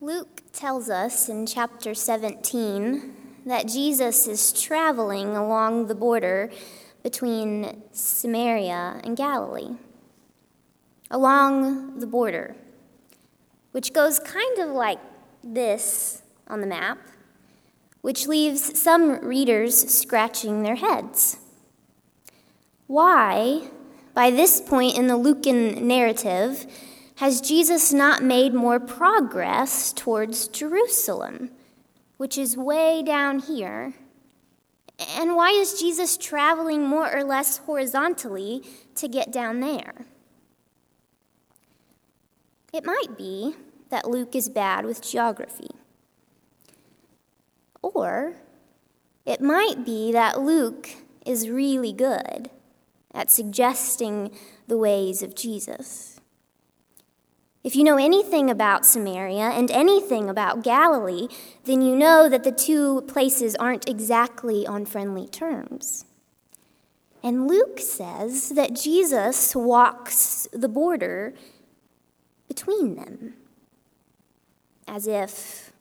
Luke tells us in chapter 17 that Jesus is traveling along the border between Samaria and Galilee. Along the border, which goes kind of like this on the map, which leaves some readers scratching their heads. Why, by this point in the Lucan narrative, has Jesus not made more progress towards Jerusalem, which is way down here? And why is Jesus traveling more or less horizontally to get down there? It might be that Luke is bad with geography. Or it might be that Luke is really good at suggesting the ways of Jesus. If you know anything about Samaria and anything about Galilee, then you know that the two places aren't exactly on friendly terms. And Luke says that Jesus walks the border between them, as if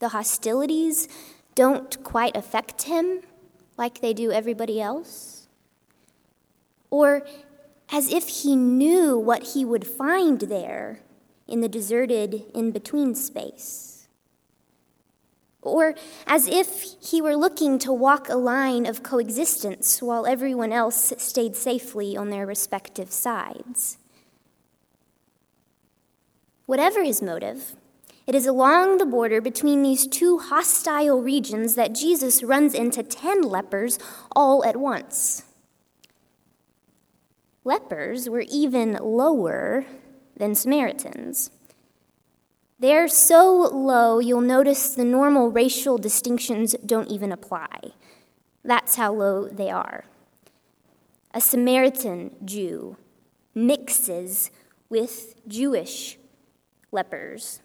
the hostilities don't quite affect him like they do everybody else, or as if he knew what he would find there in the deserted in-between space. Or as if he were looking to walk a line of coexistence while everyone else stayed safely on their respective sides. Whatever his motive, it is along the border between these two hostile regions that Jesus runs into 10 lepers all at once. Lepers were even lower than Samaritans. They're so low, you'll notice the normal racial distinctions don't even apply. That's how low they are. A Samaritan Jew mixes with Jewish lepers.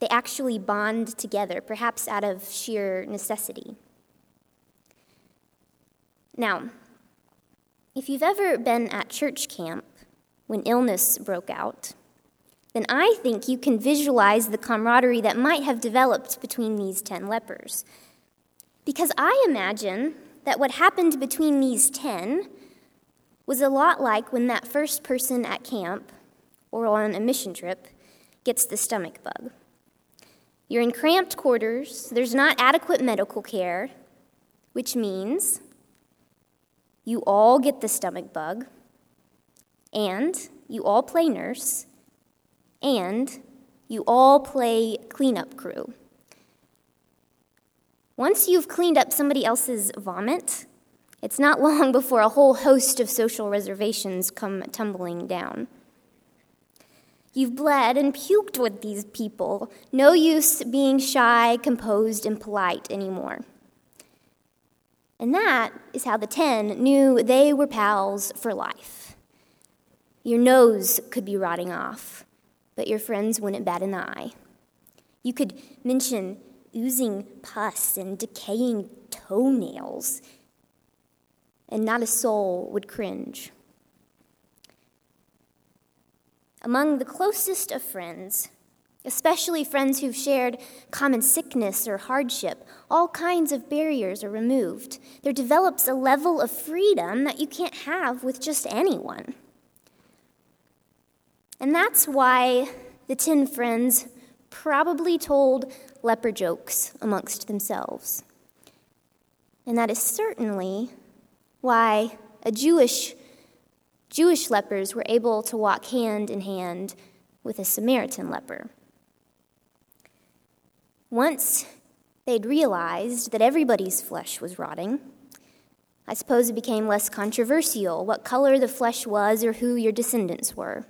They actually bond together, perhaps out of sheer necessity. Now, if you've ever been at church camp when illness broke out, then I think you can visualize the camaraderie that might have developed between these 10 lepers. Because I imagine that what happened between these 10 was a lot like when that first person at camp or on a mission trip gets the stomach bug. You're in cramped quarters, there's not adequate medical care, which means you all get the stomach bug, and you all play nurse, and you all play cleanup crew. Once you've cleaned up somebody else's vomit, it's not long before a whole host of social reservations come tumbling down. You've bled and puked with these people. No use being shy, composed, and polite anymore. And that is how the 10 knew they were pals for life. Your nose could be rotting off, but your friends wouldn't bat an eye. You could mention oozing pus and decaying toenails, and not a soul would cringe. Among the closest of friends, especially friends who've shared common sickness or hardship, all kinds of barriers are removed. There develops a level of freedom that you can't have with just anyone. And that's why the 10 friends probably told leper jokes amongst themselves. And that is certainly why Jewish lepers were able to walk hand in hand with a Samaritan leper. Once they'd realized that everybody's flesh was rotting, I suppose it became less controversial what color the flesh was or who your descendants were.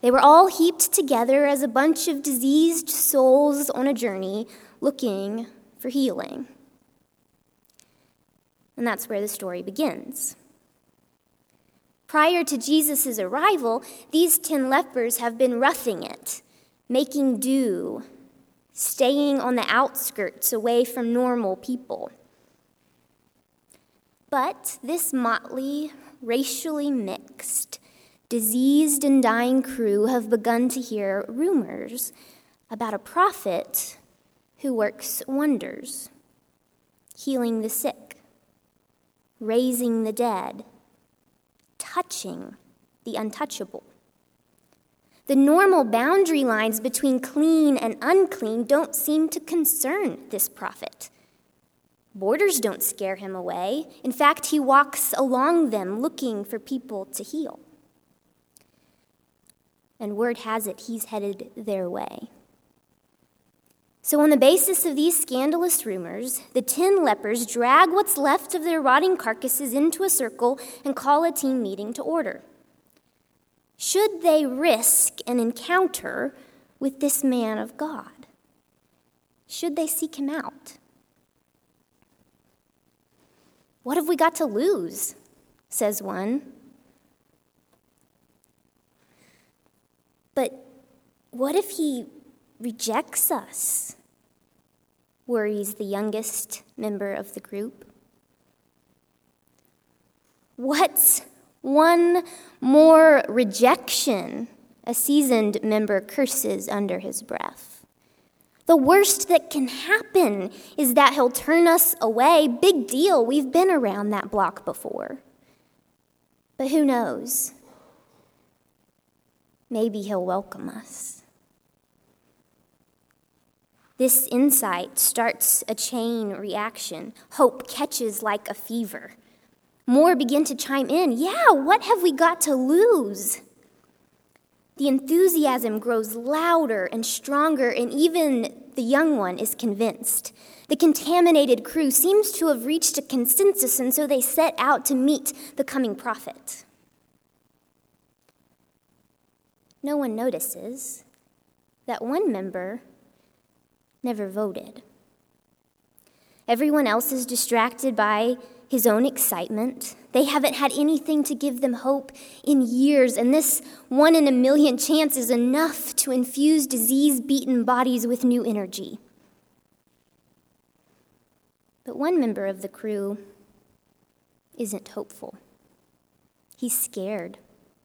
They were all heaped together as a bunch of diseased souls on a journey looking for healing. And that's where the story begins. Prior to Jesus' arrival, these 10 lepers have been roughing it, making do, staying on the outskirts away from normal people. But this motley, racially mixed, diseased and dying crew have begun to hear rumors about a prophet who works wonders, healing the sick, raising the dead, touching the untouchable. The normal boundary lines between clean and unclean don't seem to concern this prophet. Borders don't scare him away. In fact, he walks along them looking for people to heal. And word has it, he's headed their way. So on the basis of these scandalous rumors, the 10 lepers drag what's left of their rotting carcasses into a circle and call a team meeting to order. Should they risk an encounter with this man of God? Should they seek him out? What have we got to lose? Says one. But what if he rejects us? Worries the youngest member of the group. What's one more rejection, a seasoned member curses under his breath. The worst that can happen is that he'll turn us away. Big deal, we've been around that block before. But who knows? Maybe he'll welcome us. This insight starts a chain reaction. Hope catches like a fever. More begin to chime in. Yeah, what have we got to lose? The enthusiasm grows louder and stronger, and even the young one is convinced. The contaminated crew seems to have reached a consensus, and so they set out to meet the coming prophet. No one notices that one member never voted. Everyone else is distracted by his own excitement. They haven't had anything to give them hope in years, and this 1 in a million chance is enough to infuse disease-beaten bodies with new energy. But one member of the crew isn't hopeful. He's scared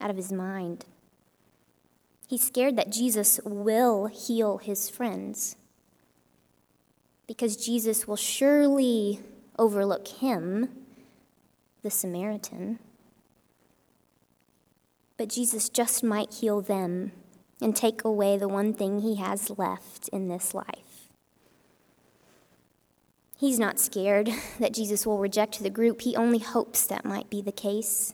out of his mind. He's scared that Jesus will heal his friends, because Jesus will surely overlook him, the Samaritan. But Jesus just might heal them and take away the one thing he has left in this life. He's not scared that Jesus will reject the group. He only hopes that might be the case.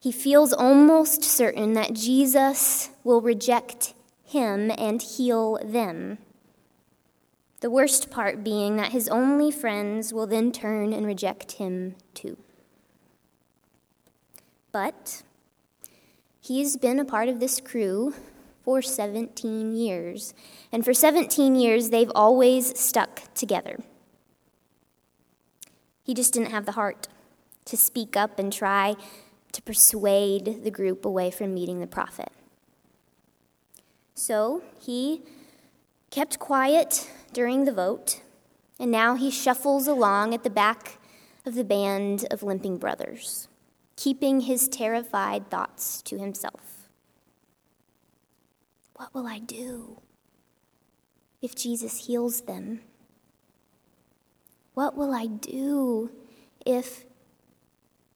He feels almost certain that Jesus will reject him and heal them. The worst part being that his only friends will then turn and reject him too. But he's been a part of this crew for 17 years, and for 17 years they've always stuck together. He just didn't have the heart to speak up and try to persuade the group away from meeting the prophet. So he kept quiet during the vote, and now he shuffles along at the back of the band of limping brothers, keeping his terrified thoughts to himself. What will I do if Jesus heals them? What will I do if...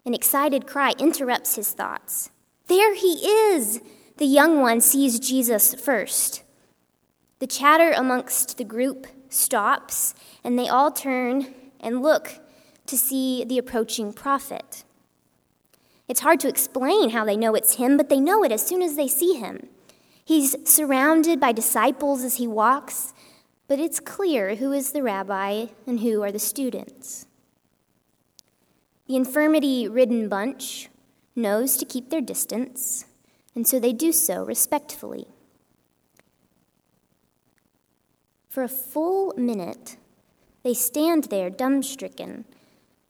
An excited cry interrupts his thoughts. There he is! The young one sees Jesus first. The chatter amongst the group stops, and they all turn and look to see the approaching prophet. It's hard to explain how they know it's him, but they know it as soon as they see him. He's surrounded by disciples as he walks, but it's clear who is the rabbi and who are the students. The infirmity-ridden bunch knows to keep their distance, and so they do so respectfully. For a full minute, they stand there dumbstricken,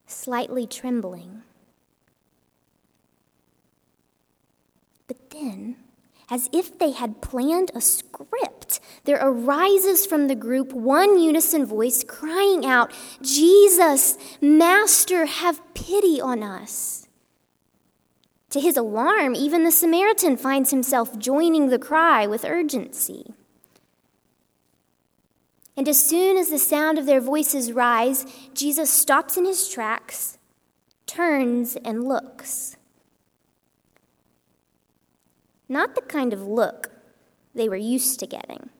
slightly trembling. But then, as if they had planned a script, there arises from the group one unison voice crying out, "Jesus, Master, have pity on us." To his alarm, even the Samaritan finds himself joining the cry with urgency. And as soon as the sound of their voices rise, Jesus stops in his tracks, turns, and looks. Not the kind of look they were used to getting.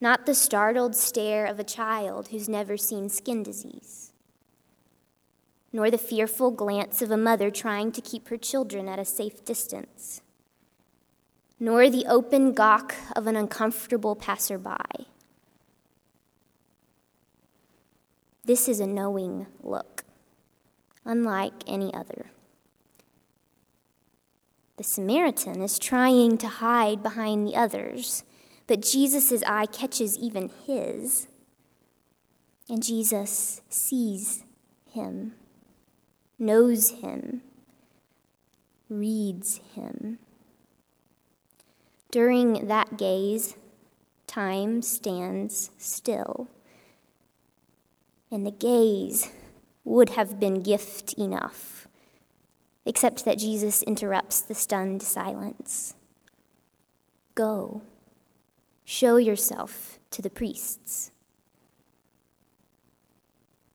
Not the startled stare of a child who's never seen skin disease, nor the fearful glance of a mother trying to keep her children at a safe distance, nor the open gawk of an uncomfortable passerby. This is a knowing look, unlike any other. The Samaritan is trying to hide behind the others, but Jesus' eye catches even his, and Jesus sees him, knows him, reads him. During that gaze, time stands still, and the gaze would have been gift enough, except that Jesus interrupts the stunned silence. Go. Show yourself to the priests.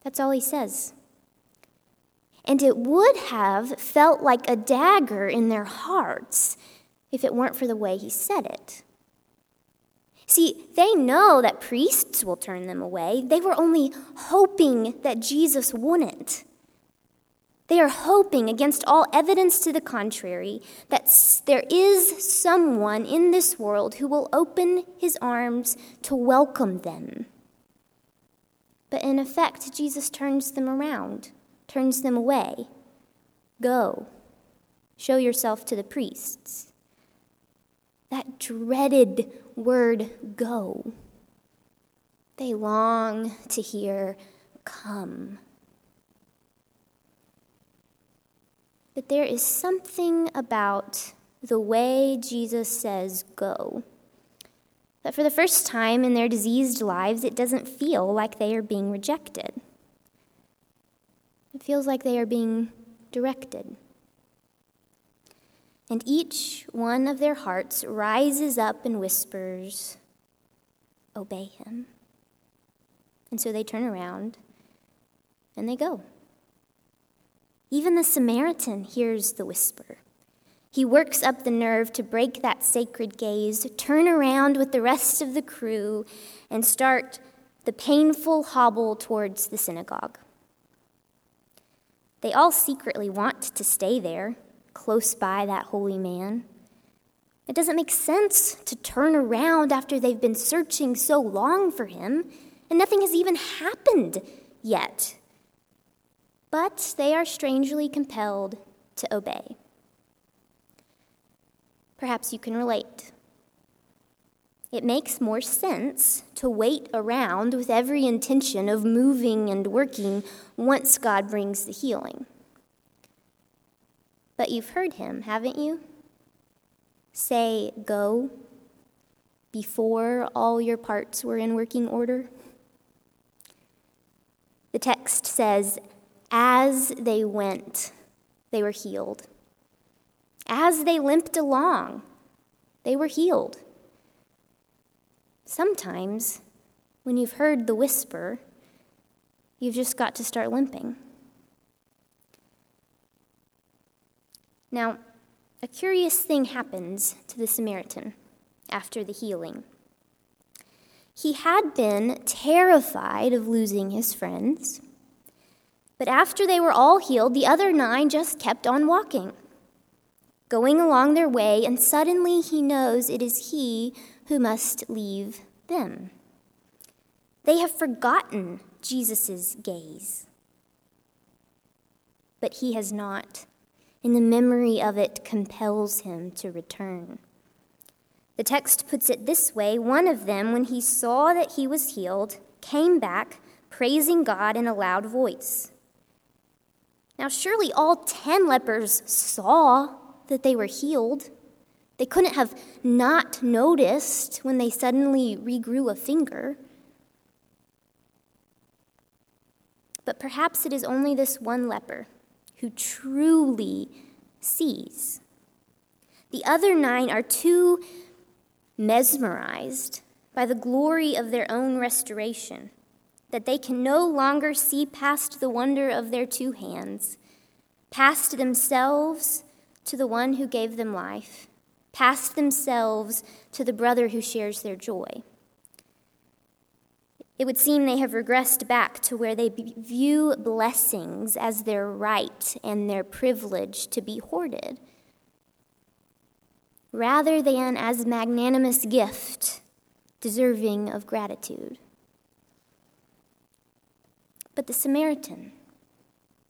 That's all he says. And it would have felt like a dagger in their hearts if it weren't for the way he said it. See, they know that priests will turn them away. They were only hoping that Jesus wouldn't. They are hoping, against all evidence to the contrary, that there is someone in this world who will open his arms to welcome them. But in effect, Jesus turns them around, turns them away. Go, show yourself to the priests. That dreaded word, go. They long to hear, come. But there is something about the way Jesus says go that for the first time in their diseased lives, it doesn't feel like they are being rejected. It feels like they are being directed. And each one of their hearts rises up and whispers, obey him. And so they turn around and they go. Even the Samaritan hears the whisper. He works up the nerve to break that sacred gaze, turn around with the rest of the crew, and start the painful hobble towards the synagogue. They all secretly want to stay there, close by that holy man. It doesn't make sense to turn around after they've been searching so long for him, and nothing has even happened yet. But they are strangely compelled to obey. Perhaps you can relate. It makes more sense to wait around with every intention of moving and working once God brings the healing. But you've heard him, haven't you? Say, go, before all your parts were in working order. The text says, as they went, they were healed. As they limped along, they were healed. Sometimes, when you've heard the whisper, you've just got to start limping. Now, a curious thing happens to the Samaritan after the healing. He had been terrified of losing his friends. But after they were all healed, the other 9 just kept on walking, going along their way, and suddenly he knows it is he who must leave them. They have forgotten Jesus' gaze, but he has not, and the memory of it compels him to return. The text puts it this way: one of them, when he saw that he was healed, came back, praising God in a loud voice. Now, surely all 10 lepers saw that they were healed. They couldn't have not noticed when they suddenly regrew a finger. But perhaps it is only this one leper who truly sees. The other 9 are too mesmerized by the glory of their own restoration that they can no longer see past the wonder of their 2 hands, past themselves to the one who gave them life, past themselves to the brother who shares their joy. It would seem they have regressed back to where they view blessings as their right and their privilege to be hoarded, rather than as magnanimous gift deserving of gratitude. But the Samaritan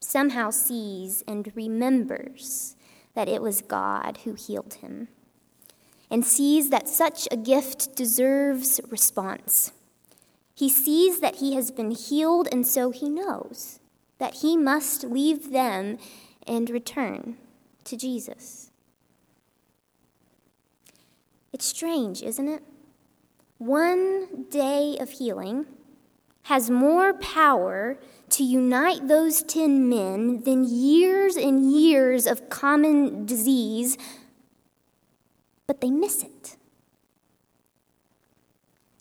somehow sees and remembers that it was God who healed him, and sees that such a gift deserves response. He sees that he has been healed, and so he knows that he must leave them and return to Jesus. It's strange, isn't it? One day of healing has more power to unite those 10 men than years and years of common disease, but they miss it.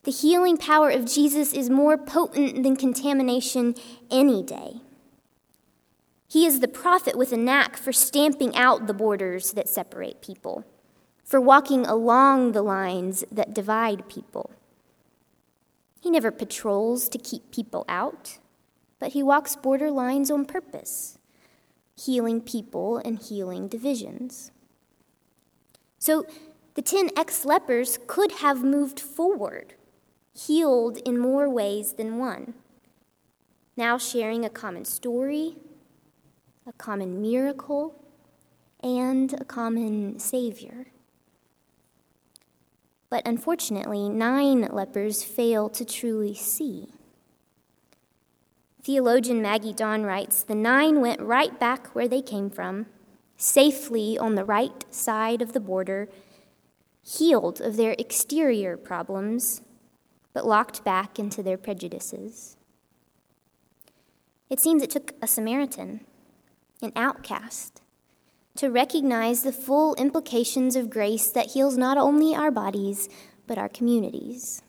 The healing power of Jesus is more potent than contamination any day. He is the prophet with a knack for stamping out the borders that separate people, for walking along the lines that divide people. He never patrols to keep people out, but he walks border lines on purpose, healing people and healing divisions. So the 10 ex-lepers could have moved forward, healed in more ways than one, now sharing a common story, a common miracle, and a common Savior. But unfortunately, 9 lepers fail to truly see. Theologian Maggie Dawn writes, "The 9 went right back where they came from, safely on the right side of the border, healed of their exterior problems, but locked back into their prejudices." It seems it took a Samaritan, an outcast, to recognize the full implications of grace that heals not only our bodies, but our communities.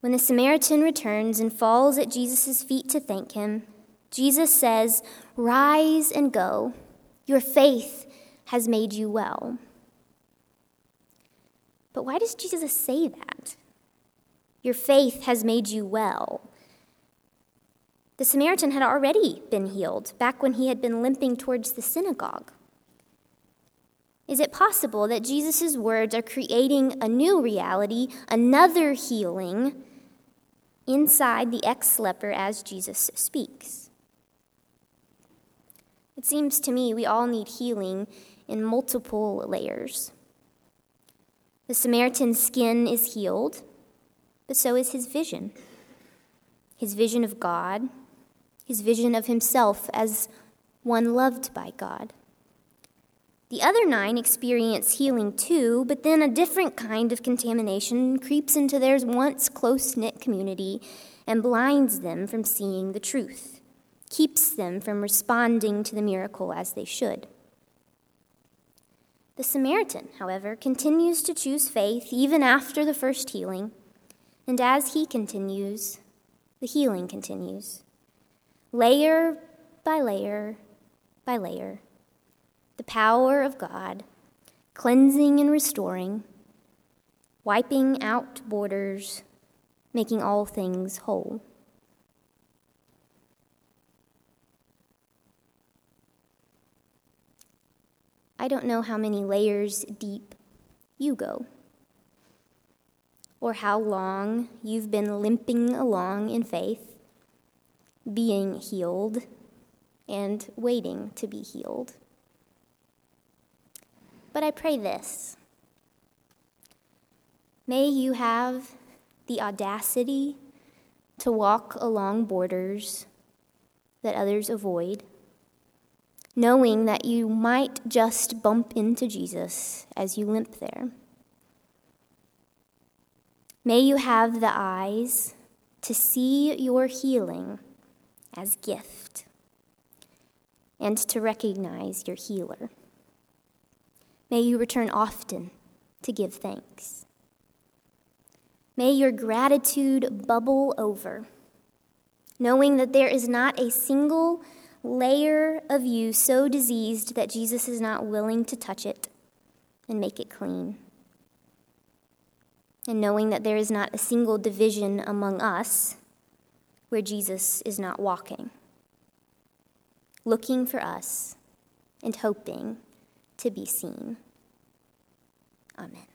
When the Samaritan returns and falls at Jesus' feet to thank him, Jesus says, "Rise and go. Your faith has made you well." But why does Jesus say that? Your faith has made you well. The Samaritan had already been healed back when he had been limping towards the synagogue. Is it possible that Jesus' words are creating a new reality, another healing, inside the ex-leper as Jesus speaks? It seems to me we all need healing in multiple layers. The Samaritan's skin is healed, but so is his vision of God, his vision of himself as one loved by God. The other 9 experience healing too, but then a different kind of contamination creeps into their once close-knit community and blinds them from seeing the truth, keeps them from responding to the miracle as they should. The Samaritan, however, continues to choose faith even after the first healing, and as he continues, the healing continues, layer by layer by layer. The power of God, cleansing and restoring, wiping out borders, making all things whole. I don't know how many layers deep you go, or how long you've been limping along in faith, being healed and waiting to be healed. But I pray this: may you have the audacity to walk along borders that others avoid, knowing that you might just bump into Jesus as you limp there. May you have the eyes to see your healing as gift, and to recognize your healer. May you return often to give thanks. May your gratitude bubble over, knowing that there is not a single layer of you so diseased that Jesus is not willing to touch it and make it clean. And knowing that there is not a single division among us where Jesus is not walking, looking for us and hoping to be seen. Amen.